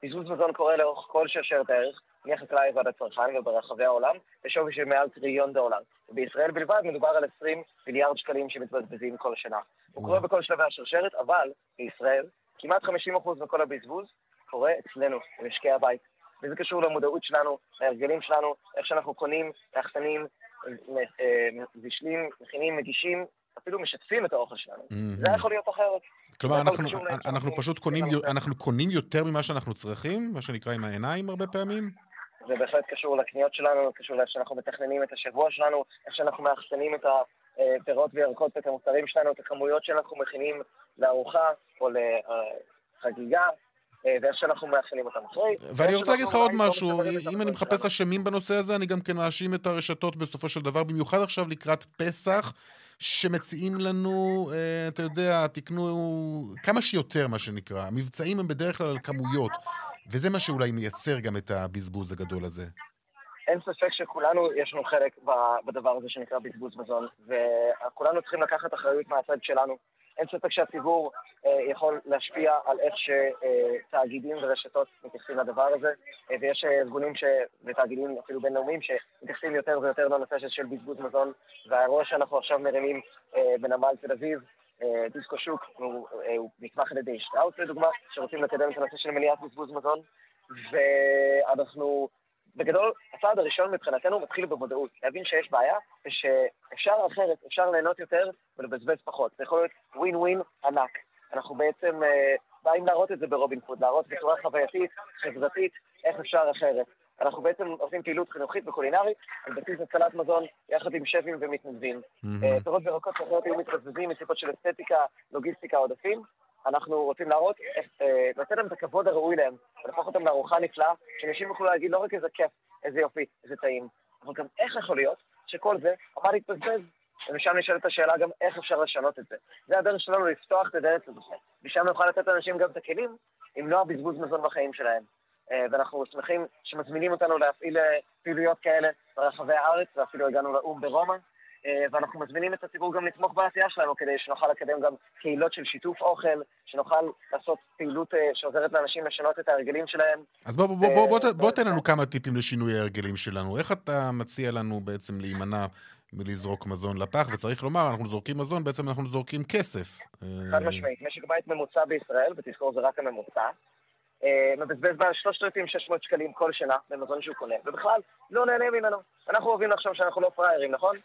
בזבוז מזון קורה לאורך כל שרשרת הערך, מהחקלאי ועד הצרכן וברחבי העולם, בשווי של מעל טריליון דולר. בישראל בלבד מדובר על עשרים מיליארד שקלים שמתבזבזים כל שנה. הוא קורה בכל שלבי השרשרת, אבל בישראל כמעט חמישים אחוז מכל הבזבוז קורה אצלנו, במשקי הבית. וזה קשור למודעות שלנו, להרגלים שלנו, איך שאנחנו קונים, מאחסנים, מבשלים, מכינים, מגישים, אפילו משתפים את האוכל שלנו. זה יכול להיות אחרת. כלומר, אנחנו פשוט קונים יותר ממה שאנחנו צריכים, מה שנקרא עם העיניים הרבה פעמים? זה בהחלט קשור לקניות שלנו, קשור לאיך שאנחנו מתכננים את השבוע שלנו, איך שאנחנו מאחסנים את הפירות וירקות ואת המוצרים שלנו, את הכמויות שאנחנו מכינים לארוחה או לחגיגה. ואיך שאנחנו מאחסנים אותם אחרי. ואני רוצה להגיד לך עוד משהו, אם אני מחפש אשמים בנושא הזה, אני גם כן מאשים את הרשתות בסופו של דבר, במיוחד עכשיו לקראת פסח, שמציעים לנו, אתה יודע, תקנו כמה שיותר מה שנקרא, המבצעים הם בדרך כלל על כמויות, וזה מה שאולי מייצר גם את הבזבוז הגדול הזה. אין ספק שכולנו, יש לנו חלק בדבר הזה שנקרא בזבוז מזון, וכולנו צריכים לקחת אחריות מהצד שלנו, אין ספק שהציבור אה, יכול להשפיע על איך שתאגידים אה, ורשתות מתייחסים לדבר הזה, אה, ויש ארגונים ש... ותאגידים אפילו בינלאומיים שמתייחסים יותר ויותר לנושא של בזבוז מזון, והראש שאנחנו עכשיו מרימים אה, בנמל תל אביב, אה, דיסקו שוק, הוא, אה, הוא נתמך על ידי שטראוס לדוגמה, שרוצים לקדם את הנושא של מניעת בזבוז מזון, ואנחנו... בגדול, הצעד הראשון מבחינתנו מתחיל במודעות, להבין שיש בעיה ושאפשר אחרת, אפשר ליהנות יותר ולבזבז פחות. זה יכול להיות ווין ווין ענק. אנחנו בעצם אה, באים להראות את זה ברובין פוד, להראות בצורה חווייתית, חברתית, איך אפשר אחרת. אנחנו בעצם עושים פעילות חינוכית וקולינרית על בסיס הצלת מזון יחד עם שפים ומתנדבים. פירות וירקות שאחרות היו מתבזבזים מסיבות של אסתטיקה, לוגיסטיקה, עודפים. אנחנו רוצים להראות, לתת להם את הכבוד הראוי להם, ולהפוך אותם לארוחה נפלאה, שאנשים יוכלו להגיד לא רק איזה כיף, איזה יופי, איזה טעים, אבל גם איך יכול להיות שכל זה עמד להתפזבז, ומשם נשאלת השאלה גם איך אפשר לשנות את זה. זה הדרך שלנו לפתוח את הדלת הזאת, ושם נוכל לתת לאנשים גם את הכלים, למנוע בזבוז מזון בחיים שלהם. ואנחנו שמחים שמזמינים אותנו להפעיל פעילויות כאלה ברחבי הארץ, ואפילו הגענו לאום ברומא, ואנחנו מזמינים את הציבור גם לתמוך בעשייה שלנו, כדי שנוכל לקדם גם קהילות של שיתוף אוכל, שנוכל לעשות פעילות שעוזרת לאנשים לשנות את ההרגלים שלהם. אז בוא, בוא, בוא, בוא, בוא תן לנו כמה טיפים לשינוי ההרגלים שלנו. איך אתה מציע לנו בעצם להימנע מלזרוק מזון לפח? וצריך לומר, אנחנו זורקים מזון, בעצם אנחנו זורקים כסף. חד משמעית, משק בית ממוצע בישראל, ותזכור זה רק הממוצע, מבזבז בה שלושת אלפים ושש מאות שקלים כל שנה במזון שהוא קונה, ובכלל לא נהנה ממנו. אנחנו אוהבים לחשוב שאנחנו לא פריירים, נכון?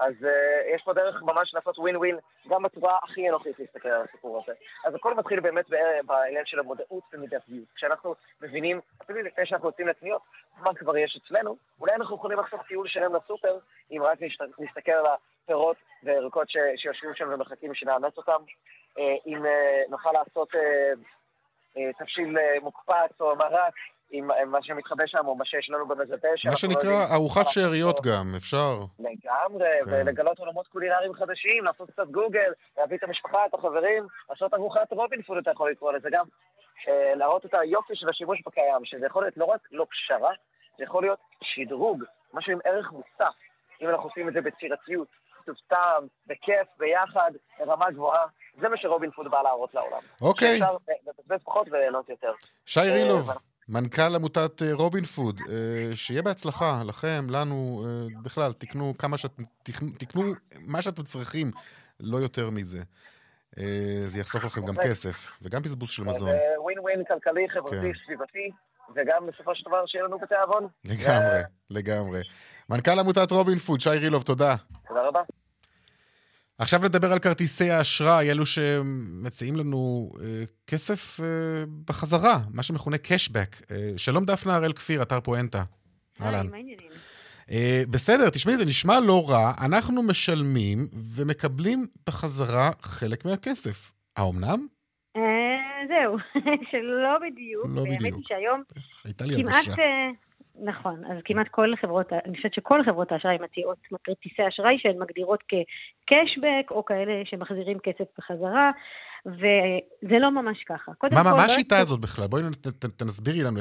אז uh, יש פה דרך ממש לעשות ווין ווין, גם בצורה הכי אנוכית להסתכל על הסיפור הזה. אז הכל מתחיל באמת בעניין של המודעות ומדעתיות. כשאנחנו מבינים, אפילו לפני שאנחנו יוצאים לקניות, מה כבר יש אצלנו, אולי אנחנו יכולים לחסוך טיול שלם לסופר, אם רק נסת, נסתכל על הפירות וירקות ש, שיושבים שם ומחכים שנאמץ אותם, uh, אם uh, נוכל לעשות... Uh, תפשיל מוקפץ או מרק עם מה שמתחבא שם או מה שיש לנו במזבש. מה שנקרא ארוחת שאריות גם, אפשר. לגמרי, ולגלות עולמות קולינריים חדשים, לעשות קצת גוגל, להביא את המשפחה, את החברים, לעשות ארוחת רובין פוד, אתה יכול לקרוא לזה גם, להראות את היופי של השימוש בקיים, שזה יכול להיות לא רק לא פשרה, זה יכול להיות שדרוג, משהו עם ערך מוסף, אם אנחנו עושים את זה בצירתיות, טוב, בכיף, ביחד, רמה גבוהה. זה מה שרובין פוד בא להראות לעולם. אוקיי. שאפשר לבזבז פחות וליהנות יותר. שי רילוב, מנכ"ל עמותת רובין פוד, שיהיה בהצלחה לכם, לנו, בכלל, תקנו כמה שאת, תקנו מה שאתם צריכים, לא יותר מזה. זה יחסוך לכם גם כסף, וגם בזבוז של מזון. ווין ווין כלכלי, חברתי, סביבתי. וגם בסופו של דבר שיהיה לנו בתיאבון. לגמרי, לגמרי. מנכ"ל עמותת רובין פוד, שי רילוב, תודה. תודה רבה. עכשיו נדבר על כרטיסי האשראי, אלו שמציעים לנו אה, כסף אה, בחזרה, מה שמכונה קשבק. אה, שלום דפנה הראל כפיר, אתר פואנטה. היי, מה עניינים? אה, בסדר, תשמעי, זה נשמע לא רע, אנחנו משלמים ומקבלים בחזרה חלק מהכסף. האומנם? אה, זהו, שלא בדיוק. לא בדיוק. באמת שהיום... הייתה לי כמעט... הרגישה. נכון, אז כמעט כל חברות, אני חושבת שכל חברות האשראי מציעות כרטיסי אשראי שהן מגדירות כקשבק או כאלה שמחזירים כסף בחזרה, וזה לא ממש ככה. מה השיטה הזאת בכלל? בואי תסבירי לנו,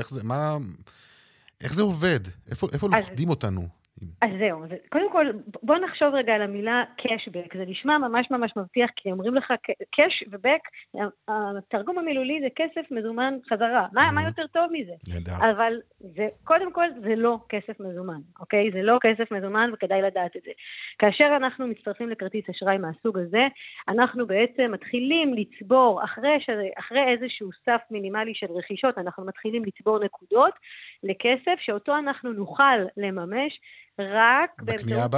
איך זה עובד? איפה, איפה אז, לוחדים אותנו? אז זהו. זה, קודם כל, בוא נחשוב רגע על המילה קשבק. זה נשמע ממש ממש מבטיח, כי אומרים לך קש ובק, התרגום המילולי זה כסף מזומן חזרה. מה, מה יותר טוב מזה? נדע. אבל זה, קודם כל, זה לא כסף מזומן, אוקיי? זה לא כסף מזומן, וכדאי לדעת את זה. כאשר אנחנו מצטרפים לכרטיס אשראי מהסוג הזה, אנחנו בעצם מתחילים לצבור, אחרי, ש... אחרי איזשהו סף מינימלי של רכישות, אנחנו מתחילים לצבור נקודות לכסף, שאותו אנחנו נוכל לממש, רק באמצעות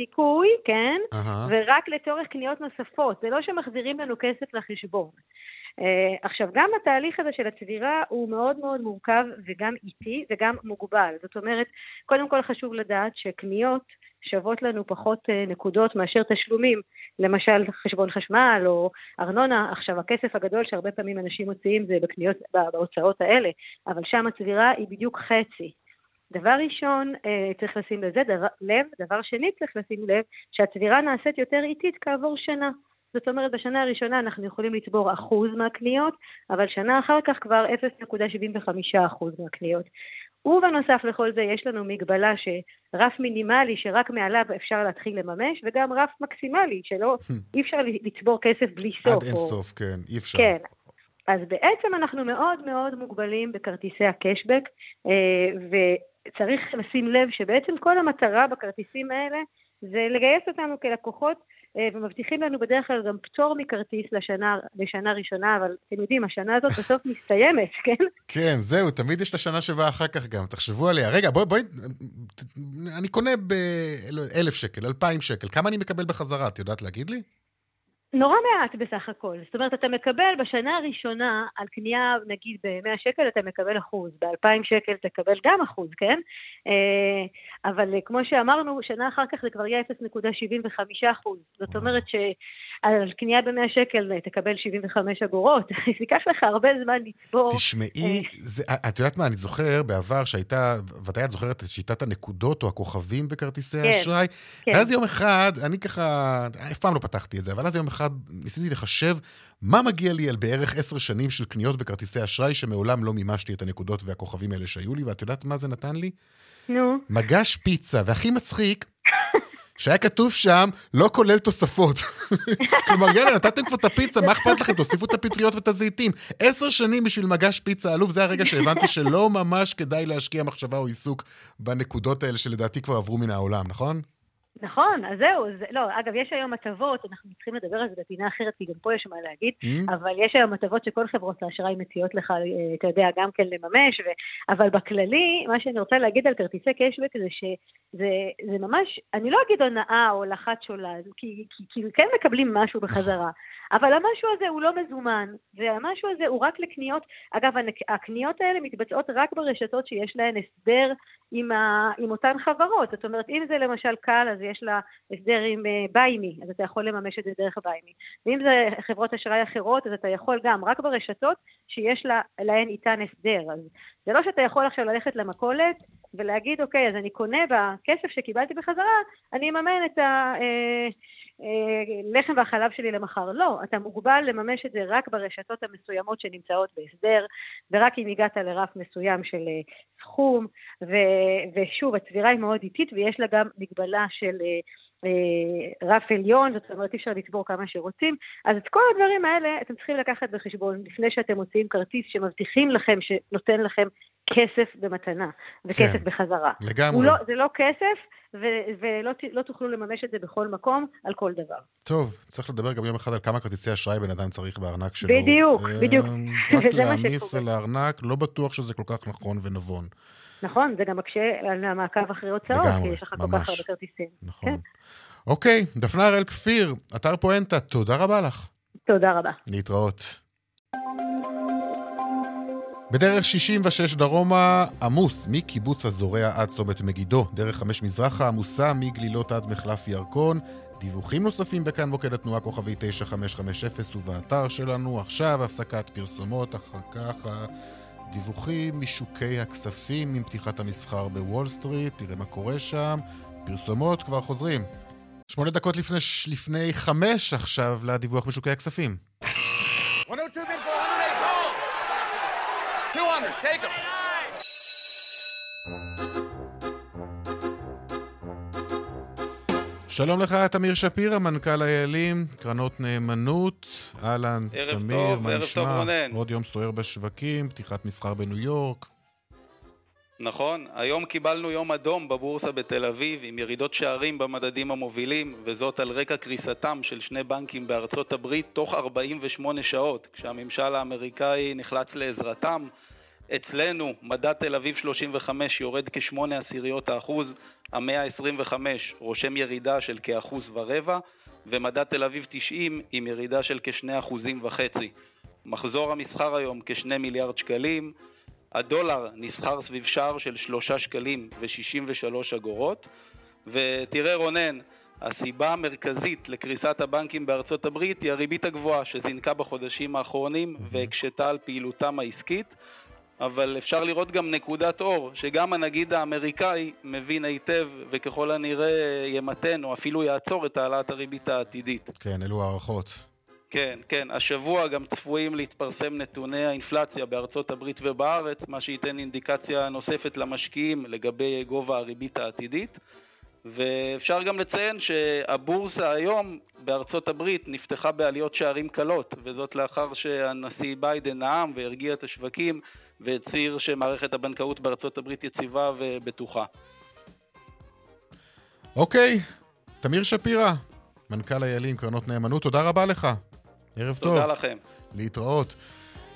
זיכוי, כן, uh-huh. ורק לצורך קניות נוספות, זה לא שמחזירים לנו כסף לחשבון. Uh, עכשיו, גם התהליך הזה של הצבירה הוא מאוד מאוד מורכב וגם איטי וגם מוגבל, זאת אומרת, קודם כל חשוב לדעת שקניות שוות לנו פחות uh, נקודות מאשר תשלומים, למשל חשבון חשמל או ארנונה, עכשיו הכסף הגדול שהרבה פעמים אנשים מוציאים זה בקניות, בהוצאות האלה, אבל שם הצבירה היא בדיוק חצי. דבר ראשון, צריך לשים לזה לב, דבר שני צריך לשים לב, שהצבירה נעשית יותר איטית כעבור שנה. זאת אומרת, בשנה הראשונה אנחנו יכולים לצבור אחוז מהקניות, אבל שנה אחר כך כבר אפס נקודה שבעים וחמישה אחוז מהקניות. ובנוסף לכל זה יש לנו מגבלה שרף מינימלי שרק מעליו אפשר להתחיל לממש, וגם רף מקסימלי שלא אי אפשר לצבור כסף בלי סוף. עד אין סוף, כן, אי אפשר. כן. אז בעצם אנחנו מאוד מאוד מוגבלים בכרטיסי הקשבק, וצריך לשים לב שבעצם כל המטרה בכרטיסים האלה זה לגייס אותנו כלקוחות, ומבטיחים לנו בדרך כלל גם פטור מכרטיס לשנה, לשנה ראשונה, אבל אתם יודעים, השנה הזאת בסוף מסתיימת, כן? כן, זהו, תמיד יש לשנה שבאה אחר כך גם, תחשבו עליה. רגע, בואי, בואי, אני קונה באלף שקל, אלפיים שקל, כמה אני מקבל בחזרה, את יודעת להגיד לי? נורא מעט בסך הכל, זאת אומרת אתה מקבל בשנה הראשונה על קנייה נגיד ב-מאה שקל אתה מקבל אחוז, ב-אלפיים שקל תקבל גם אחוז, כן? אבל כמו שאמרנו, שנה אחר כך זה כבר יהיה אפס נקודה שבעים וחמישה אחוז, זאת אומרת שעל קנייה ב-מאה שקל תקבל שבעים וחמש אגורות, ייקח לך הרבה זמן לצבור. תשמעי, את יודעת מה, אני זוכר בעבר שהייתה, ואתה את זוכרת את שיטת הנקודות או הכוכבים בכרטיסי האשראי, ואז יום אחד, אני ככה, אף פעם לא פתחתי את זה, אבל אז יום אחד, ניסיתי לחשב מה מגיע לי על בערך עשר שנים של קניות בכרטיסי אשראי שמעולם לא מימשתי את הנקודות והכוכבים האלה שהיו לי, ואת יודעת מה זה נתן לי? נו. מגש פיצה, והכי מצחיק שהיה כתוב שם לא כולל תוספות. כלומר, יאללה, נתתם כבר את הפיצה, מה אכפת לכם? תוסיפו את הפטריות ואת הזיתים. עשר שנים בשביל מגש פיצה עלוב, זה הרגע שהבנתי שלא ממש כדאי להשקיע מחשבה או עיסוק בנקודות האלה שלדעתי כבר עברו מן העולם, נכון? נכון, אז זהו, זה, לא, אגב, יש היום מטבות, אנחנו צריכים לדבר על זה בפינה אחרת, כי גם פה יש מה להגיד, mm-hmm. אבל יש היום מטבות שכל חברות האשראי מציעות לך, אתה יודע, גם כן לממש, ו, אבל בכללי, מה שאני רוצה להגיד על כרטיסי קשבק, זה שזה זה ממש, אני לא אגיד הונאה או לחת שולה, כי, כי, כי כן מקבלים משהו בחזרה, אבל המשהו הזה הוא לא מזומן, והמשהו הזה הוא רק לקניות, אגב, הקניות האלה מתבצעות רק ברשתות שיש להן הסדר עם, ה, עם אותן חברות, זאת אומרת, אם זה למשל קל, אז יש לה הסדר עם ביימי, אז אתה יכול לממש את זה דרך ביימי, ואם זה חברות אשראי אחרות, אז אתה יכול גם רק ברשתות שיש לה, להן איתן הסדר, אז זה לא שאתה יכול עכשיו ללכת למכולת, ולהגיד, אוקיי, אז אני קונה בכסף שקיבלתי בחזרה, אני אממן את ה... אה, לחם והחלב שלי למחר. לא, אתה מוגבל לממש את זה רק ברשתות המסוימות שנמצאות בהסדר, ורק אם הגעת לרף מסוים של סכום, ו- ושוב, הצבירה היא מאוד איטית, ויש לה גם מגבלה של רף עליון, זאת אומרת, אי אפשר לצבור כמה שרוצים, אז את כל הדברים האלה אתם צריכים לקחת בחשבון, לפני שאתם מוציאים כרטיס שמבטיחים לכם, שנותן לכם כסף במתנה, וכסף בחזרה. לגמרי. זה לא כסף, ולא תוכלו לממש את זה בכל מקום, על כל דבר. טוב, צריך לדבר גם יום אחד על כמה כרטיסי אשראי בן אדם צריך בארנק שלו. בדיוק, בדיוק. רק להעמיס על הארנק, לא בטוח שזה כל כך נכון ונבון. נכון, זה גם מקשה על המעקב אחרי הוצאות, כי יש לך כל כך הרבה כרטיסים. נכון. אוקיי, דפנה הראל כפיר, אתר פואנטה, תודה רבה לך. תודה רבה. להתראות. בדרך שישים ושש דרומה עמוס מקיבוץ הזורע עד צומת מגידו, דרך חמש מזרחה עמוסה מגלילות עד מחלף ירקון, דיווחים נוספים בכאן מוקד התנועה כוכבי תשע חמש חמש אפס ובאתר שלנו, עכשיו הפסקת פרסומות, אחר כך דיווחים משוקי הכספים עם פתיחת המסחר בוול סטריט, תראה מה קורה שם, פרסומות כבר חוזרים. שמונה דקות לפני, לפני חמש עכשיו לדיווח משוקי הכספים. מאה שתיים, מאה ארבע, מאה. two hundred, take them. שלום לך, תמיר שפירא, מנכ"ל היעלים, קרנות נאמנות. אהלן, תמיר, מה נשמע? עוד יום סוער בשווקים, פתיחת מסחר בניו יורק. נכון, היום קיבלנו יום אדום בבורסה בתל אביב עם ירידות שערים במדדים המובילים, וזאת על רקע קריסתם של שני בנקים בארצות הברית תוך ארבעים ושמונה שעות, כשהממשל האמריקאי נחלץ לעזרתם. אצלנו מדד תל אביב שלושים וחמש יורד כ-שמונה עשיריות האחוז, המאה ה-עשרים וחמש רושם ירידה של כאחוז ורבע, ומדד תל אביב תשעים עם ירידה של כ-שני אחוזים וחצי. מחזור המסחר היום כ-שני מיליארד שקלים, הדולר נסחר סביב שער של שלושה שקלים ושישים ושלוש אגורות, ותראה רונן, הסיבה המרכזית לקריסת הבנקים בארצות הברית היא הריבית הגבוהה שזינקה בחודשים האחרונים והקשתה על פעילותם העסקית, אבל אפשר לראות גם נקודת אור, שגם הנגיד האמריקאי מבין היטב, וככל הנראה ימתן או אפילו יעצור את העלאת הריבית העתידית. כן, אלו הערכות. כן, כן. השבוע גם צפויים להתפרסם נתוני האינפלציה בארצות הברית ובארץ, מה שייתן אינדיקציה נוספת למשקיעים לגבי גובה הריבית העתידית. ואפשר גם לציין שהבורסה היום בארצות הברית נפתחה בעליות שערים קלות, וזאת לאחר שהנשיא ביידן נאם והרגיע את השווקים, והצהיר שמערכת הבנקאות בארצות הברית יציבה ובטוחה. אוקיי, תמיר שפירא, מנכ"ל היעלים, קרנות נאמנות, תודה רבה לך. ערב טוב. תודה לכם. להתראות.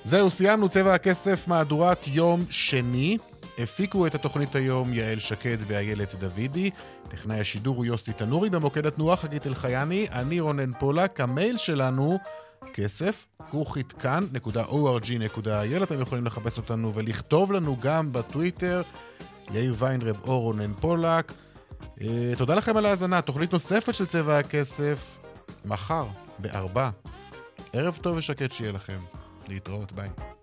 זהו, סיימנו צבע הכסף, מהדורת יום שני. הפיקו את התוכנית היום יעל שקד ואיילת דוידי. טכנאי השידור הוא יוסי תנורי, במוקד התנועה חגית אלחייני, אני רונן פולק. המייל שלנו כסף, כרוכית כאן נקודה או אר ג'י נקודה איי אל. אתם יכולים לחפש אותנו ולכתוב לנו גם בטוויטר, יאיר ויינרב או רונן פולק. תודה לכם על ההזנה. תוכנית נוספת של צבע הכסף מחר בארבע. ערב טוב ושקט שיהיה לכם. להתראות, ביי.